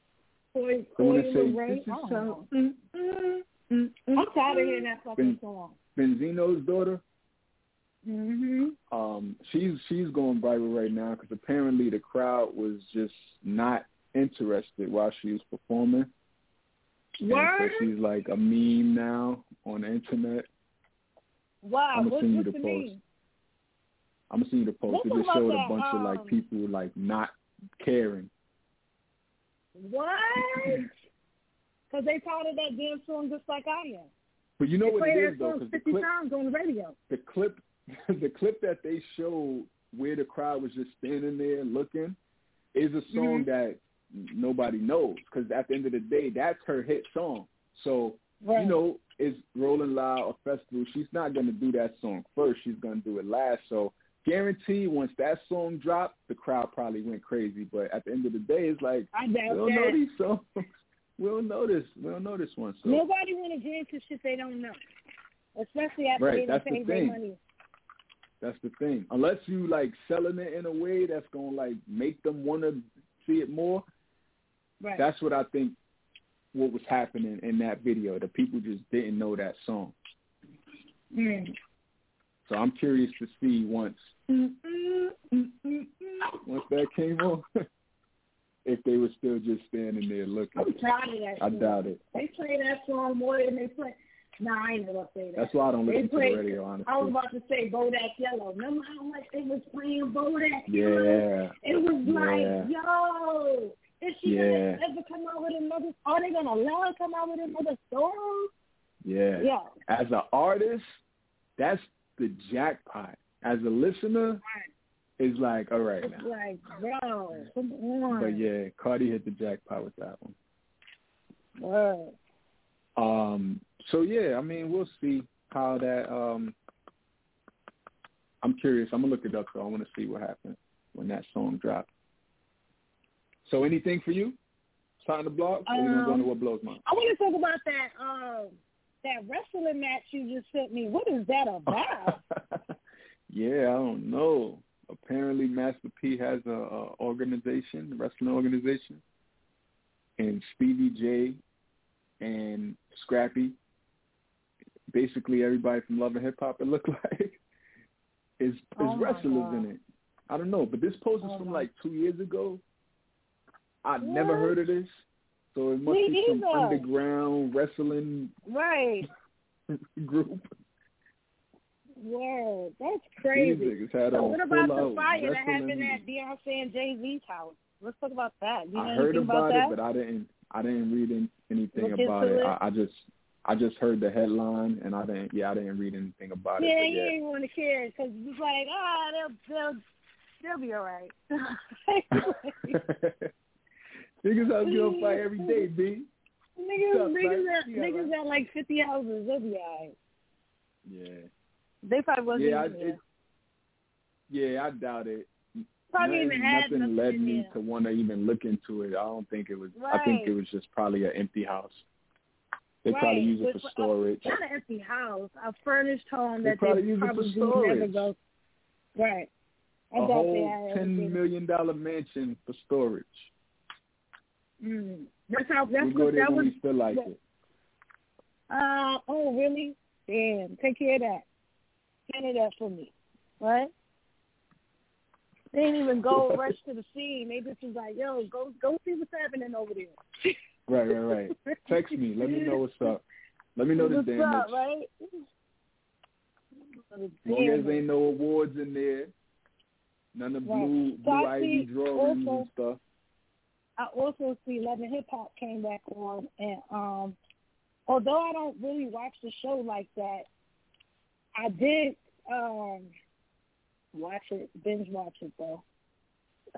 Leray. I'm tired of hearing that fucking song. Benzino's daughter. Mhm. She's going viral right now because apparently the crowd was just not interested while she was performing. Wow. So she's like a meme now on the internet. Wow. I'm gonna send you the post. I'm gonna send you the post. It just showed a bunch of like people like not caring. What? Because they thought of that damn song just like I am. But you know what it is though, because 50 times on the radio. The clip that they showed where the crowd was just standing there looking is a song that nobody knows because at the end of the day, that's her hit song. So, you know, it's Rolling Loud, a festival. She's not going to do that song first. She's going to do it last. So guarantee once that song dropped, the crowd probably went crazy. But at the end of the day, it's like, we don't know these songs. We don't know this. We don't know this one. So. Nobody want to dance to shit they don't know. Especially after they pay their money. That's the thing. Unless you like selling it in a way that's gonna like make them wanna see it more. Right. That's what I think what was happening in that video. The people just didn't know that song. Mm. So I'm curious to see once that came on if they were still just standing there looking. I'm proud of that song. I doubt it. They play that song more than they play. No, I ain't gonna say that. That's why I don't listen to the radio, honestly. I was about to say Bodak Yellow. Remember how much they was playing Bodak Yellow? Yeah. It was like, yo, is she gonna ever come out with another? Are they gonna let her come out with another song? Yeah. As an artist, that's the jackpot. As a listener, it's like, all right now. It's like, bro, come on. But yeah, Cardi hit the jackpot with that one. Wow. So, yeah, I mean, we'll see how that I'm curious. I'm going to look it up, though. I want to see what happened when that song dropped. So anything for you? Time to blog? Or we're going to what blows mine? I want to talk about that wrestling match you just sent me. What is that about? Yeah, I don't know. Apparently, Master P has a wrestling organization, and Stevie J and Scrappy, basically everybody from Love and Hip Hop, it looked like, is wrestlers in it. I don't know, but this post is from like 2 years ago. I've never heard of this, so it must be some underground wrestling group. Yeah, that's crazy. So what about the fire that happened at Beyonce and Jay-Z's house? Let's talk about that. You know I heard about it, but I didn't read anything about it. I just heard the headline, and I didn't read anything about it. Yeah, you didn't want to care because it's like, they'll be all right. Niggas out here on fire every day, B. Niggas out like 50 houses. They'll be all right. Yeah. They probably wasn't in there. I doubt it. Nothing led me to want to even look into it. I don't think it was. Right. I think it was just probably an empty house. They probably use it for storage. Not an empty house, a furnished home that they probably never go. Right. A whole $10 million mansion for storage. Mm. That's how we go there when we feel like it. Oh really? Damn! Take care of that. Handle that for me, right? They didn't even go rush to the scene. They just was like, yo, go see what's happening over there. Right. Text me. Let me know what's up. Let me know the damage. What's up, right? As long as ain't no awards in there. None of blue ivy drawings and stuff. I also see Love and Hip Hop came back on. And although I don't really watch the show like that, I did binge watch it though.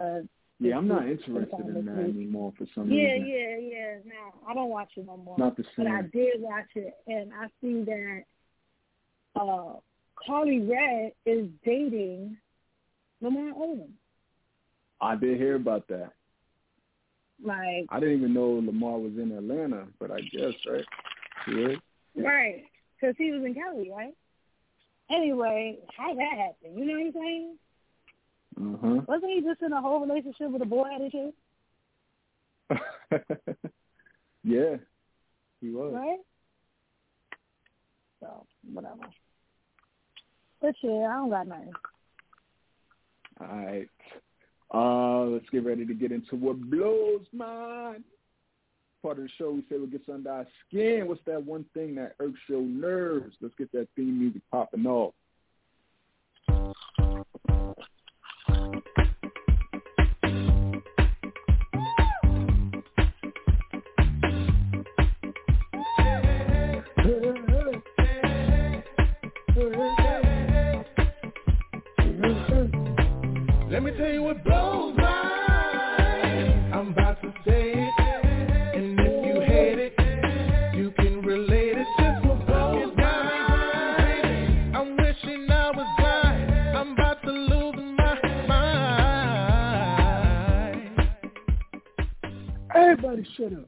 I'm not interested in that anymore for some reason. Yeah. No, I don't watch it no more. Not the same. But I did watch it, and I see that Coi Leray is dating Lamar Owen. I did hear about that. Like, I didn't even know Lamar was in Atlanta, but I guess right, because he was in Cali, right? Anyway, how that happened? You know what I'm saying? Uh-huh. Wasn't he just in a whole relationship with a boy at his kid? Yeah, he was. Right? So, whatever. But yeah, I don't got nothing. All right. Let's get ready to get into what blows mine. Part of the show, we say we'll get under our skin. What's that one thing that irks your nerves? Let's get that theme music popping off. Let me tell you what blows mine. I'm about to say it. Everybody shut up.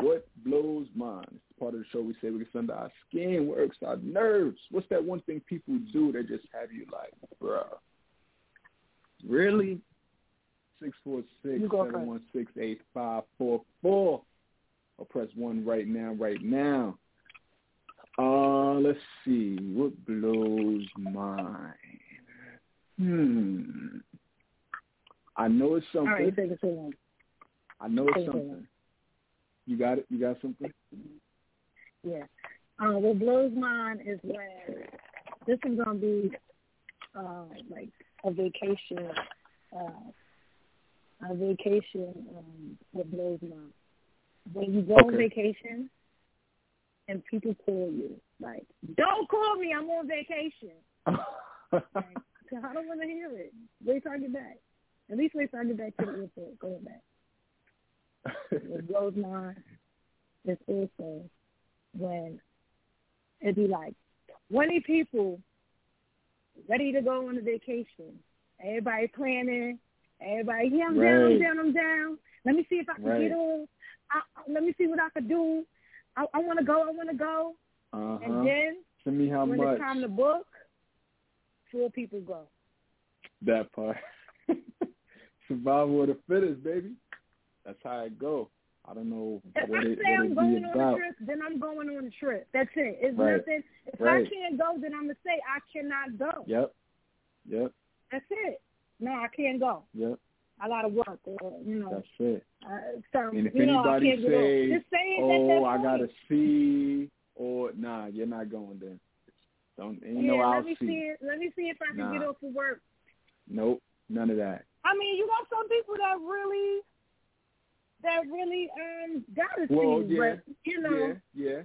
What blows mine? It's part of the show we say we get under our skin, works our nerves. What's that one thing people do that just have you like, bruh? Really? 646-716-8544. I'll press 1 right now. Let's see. What blows mine? I know it's something. All right, take a second. I know it's something. You got it? You got something? Yeah. What blows mine is when this is going to be like a vacation, what blows mine. When you go on vacation and people call you, like, don't call me, I'm on vacation. Like, I don't want to hear it. Wait till I get back. At least wait till I get back to the airport. Go back. It blows mine. It's also when it'd be like 20 people ready to go on a vacation. Everybody planning. Everybody, I'm down. Let me see if I can get on. Let me see what I can do. I want to go. Uh-huh. And then it's time to book, 4 people go. That part. Survival of the fittest, baby. That's how it go. I don't know what it, I say I'm going on a trip, then I'm going on a trip. That's it. It's right. Nothing. If right. I can't go, then I'm going to say I cannot go. Yep. That's it. No, I can't go. Yep. I got to work. Or, you know. That's it. And if anybody says, oh, I got to see, or nah, you're not going then. Don't, let me see if I can get off of work. Nope. None of that. I mean, you got some people that really got to see. Well, yeah, but, you know. Yeah.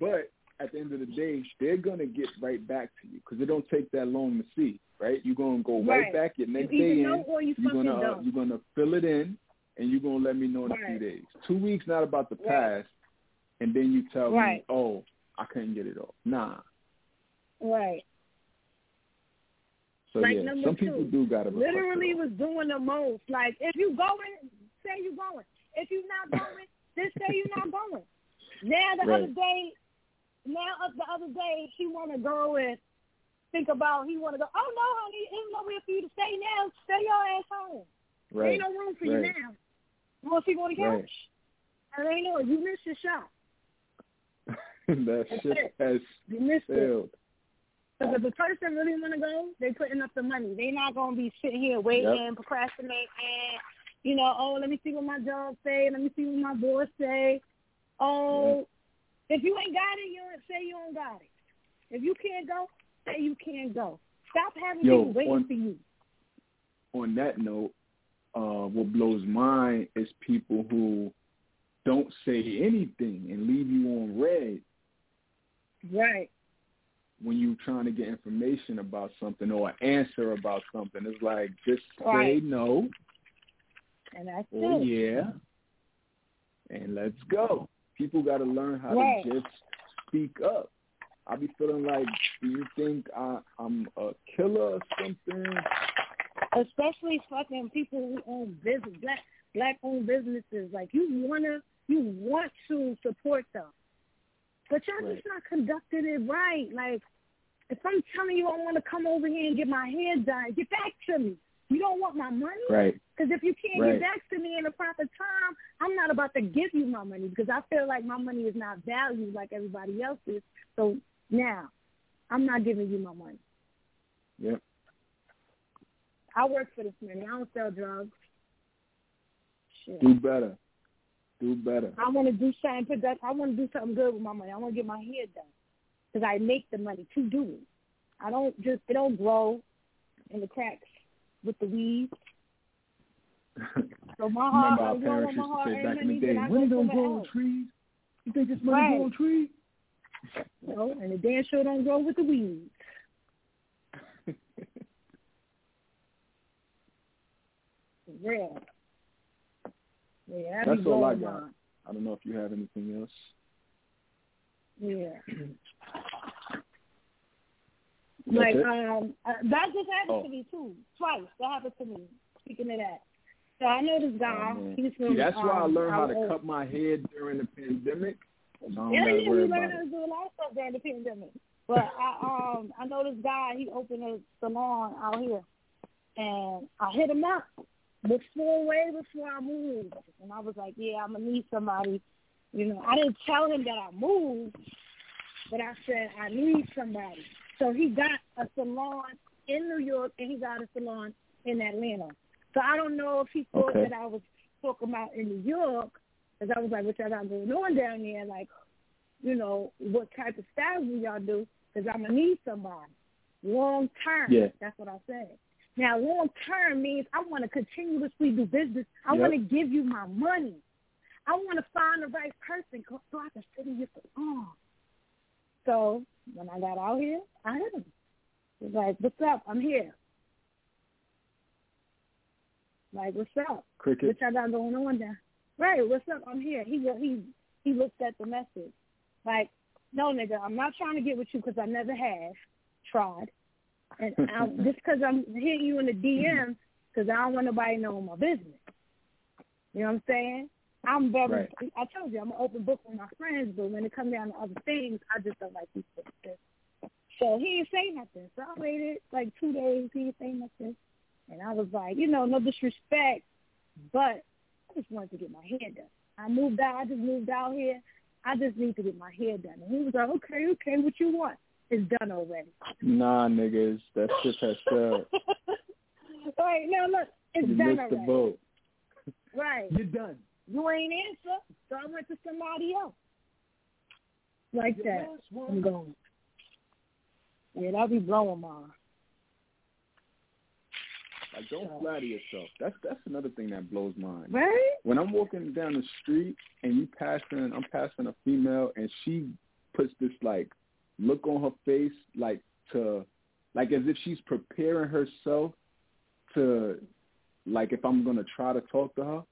But at the end of the day, they're going to get right back to you because it don't take that long to see, right? You're going to go right back your next day in. You're going to fill it in, and you're going to let me know in a few days. 2 weeks not about to pass, and then you tell me, oh, I couldn't get it off. Nah. Right. So, like, yeah, some people do got to literally was doing the most. Like, if you going, say you going. If you not going, just say you not going. Now the other day, he want to go and think about, he want to go, oh, no, honey, there's nowhere for you to stay now. Stay your ass home. Right. There ain't no room for you now. You want to sleep on the couch? I ain't know. You missed your shot. That's shit has you missed failed. It. Because if a person really want to go, they're putting up the money. They're not going to be sitting here waiting, procrastinating, you know, oh, let me see what my job say. Let me see what my boss say. Oh, if you ain't got it, you don't say you don't got it. If you can't go, say you can't go. Stop having people waiting for you. On that note, what blows mine is people who don't say anything and leave you on red. Right. When you trying to get information about something or an answer about something, it's like, just say no. And that's it. Yeah. And let's go. People got to learn how to just speak up. I be feeling like, do you think I'm a killer or something? Especially fucking people who own business, black-owned businesses. Like, you want to support them. But y'all just not conducting it right. Like, if I'm telling you I want to come over here and get my hair done, get back to me. You don't want my money? Right. Because if you can't get back to me in the proper time, I'm not about to give you my money because I feel like my money is not valued like everybody else's. So now, I'm not giving you my money. Yep. I work for this money. I don't sell drugs. Shit. Do better. I want to do something productive. I want to do something good with my money. I want to get my hair done because I make the money to do it. I don't just, it don't grow in the cracks with the weeds. So my heart, I want my heart and money that I go grow on trees. You think this money grow on trees? No, and the damn sure don't grow with the weeds. Real. Yeah, that's all I got. I don't know if you have anything else. Yeah. Like, that just happened to me, too. Twice. That happened to me. Speaking of that. So I know this guy. That's why I learned how to cut my hair during the pandemic. So we learned how to do a lot of stuff during the pandemic. But I know this guy. He opened a salon out here. And I hit him up. Way before I moved, and I was like, yeah, I'm going to need somebody. You know, I didn't tell him that I moved, but I said, I need somebody. So he got a salon in New York, and he got a salon in Atlanta. So I don't know if he thought that I was talking about in New York, because I was like, what y'all got going on down there? Like, you know, what type of styles do y'all do? Because I'm going to need somebody. Long term. Yeah. That's what I said. Now, long-term means I want to continuously do business. I want to give you my money. I want to find the right person so I can sit in your salon. So when I got out here, I heard him. He was like, what's up? I'm here. Like, what's up? Cricket. What y'all got going on there? Right, what's up? I'm here. He looked at the message. Like, no, nigga, I'm not trying to get with you because I never have tried. And just because I'm hitting you in the DM, because I don't want nobody knowing my business. You know what I'm saying? I'm very. Right. I told you I'm an open book with my friends, but when it comes down to other things, I just don't like these things. So he didn't say nothing. So I waited like 2 days. He didn't say nothing, and I was like, you know, no disrespect, but I just wanted to get my hair done. I moved out. I just moved out here. I just need to get my hair done." And he was like, okay, what you want? It's done already. Nah, niggas, that shit has failed. Right, now look, it's you done already. You missed the boat. Right. You're done. You ain't answer, so I went to somebody else. Like your that. I'm going. Yeah, that'll be blowing mine. Like, don't flatter yourself. That's another thing that blows mine. Right? When I'm walking down the street and I'm passing a female and she puts this, like, look on her face, like as if she's preparing herself to, like, if I'm going to try to talk to her.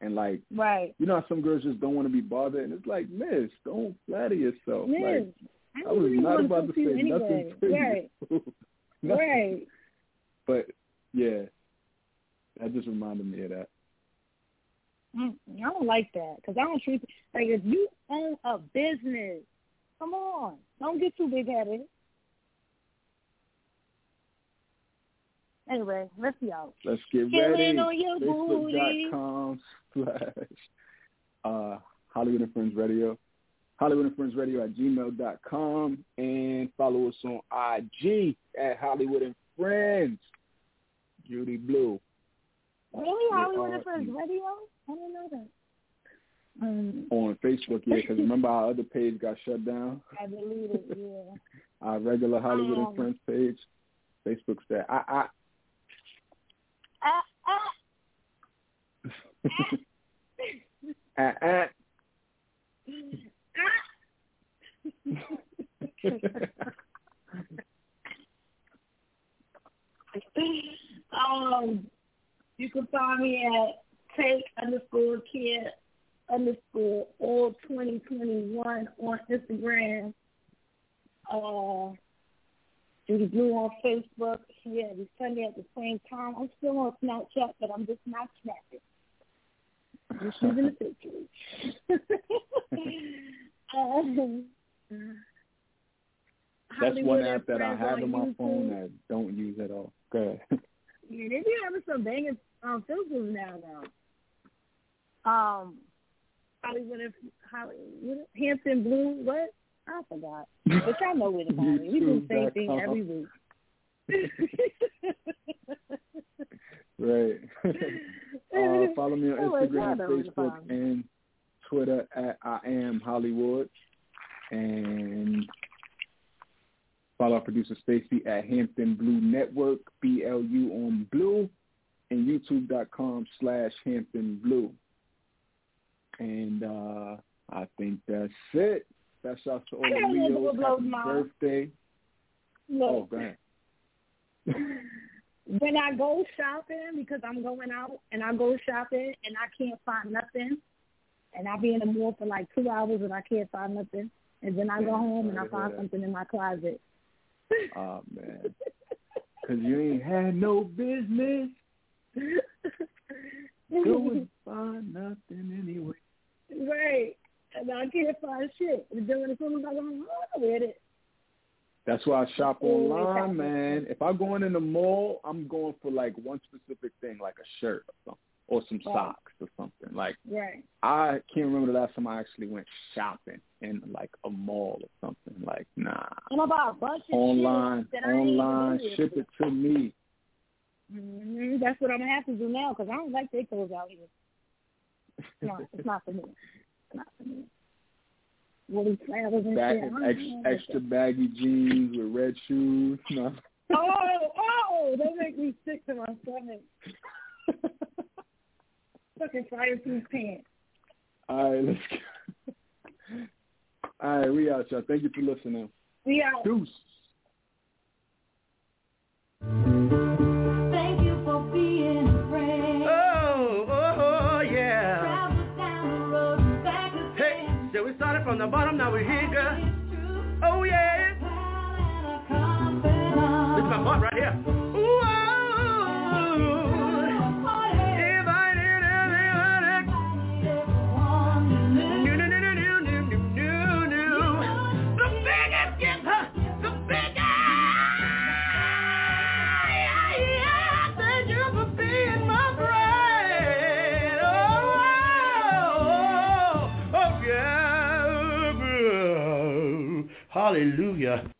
And, like, right. You know how some girls just don't want to be bothered? And it's like, miss, don't flatter yourself. Miss, like, I was really not about to say anyway. Nothing to right. you. Nothing. Right. But, yeah, that just reminded me of that. I don't like that because I don't treat – like, if you own a business, come on. Don't get too big-headed. Anyway, let's be out. Let's get ready. Facebook.com/ Hollywood and Friends Radio. Hollywood and Friends Radio at gmail.com. And follow us on IG at Hollywood and Friends. Judy Blu. Really? Hollywood and Friends Radio? I didn't know that. On Facebook, yeah, because remember our other page got shut down? I believe it, yeah. Our regular Hollywood and Friends page. Facebook's there. You can find me at take_kid_all2021 on Instagram. Judy Blu on Facebook. Yeah, every Sunday at the same time. I'm still on Snapchat, but I'm just not snapping. I'm just using the pictures. That's one app that I have on my phone that I don't use at all. Go ahead. Yeah, they be having some banging filters now, though. Hollywood, Hampton Blue, what? I forgot. But y'all know where to find me. We do the same thing every week. Right. Follow me on Instagram, Facebook, and Twitter at I Am Hollywood. And follow our producer Stacey at Hampton Blue Network, BLU on Blue, and YouTube.com/Hampton Blue. And I think that's it. That's out to all the Leos. Happy birthday. Look, oh, go ahead. When I go shopping, because I'm going out, and I go shopping, and I can't find nothing, and I be in the mall for like 2 hours, and I can't find nothing, and then I go home, and I find something in my closet. Oh, man. Because you ain't had no business. Go and find nothing anyway. Right. And I can't find shit. And then when it's on, I'm like, oh, with it. That's why I shop online, man. If I'm going in the mall, I'm going for, like, one specific thing, like a shirt or something, or some socks or something. Like, I can't remember the last time I actually went shopping in, like, a mall or something. Like, nah. And I bought a bunch of online, ship it to me. Mm-hmm. That's what I'm going to have to do now because I don't like their clothes out here. No, it's not for me. Extra baggy jeans with red shoes. No. Oh, they make me sick to my stomach. Fucking fireproof pants. All right, let's go. All right, we out, y'all. Thank you for listening. We out. Deuce. Thank you for being a friend. Oh, yeah. From the bottom, now we're here, girl. Oh, yeah. This is my part right here. Ooh, the biggest gift, huh? The biggest. Yeah, thank you for being my friend. Oh, Hallelujah.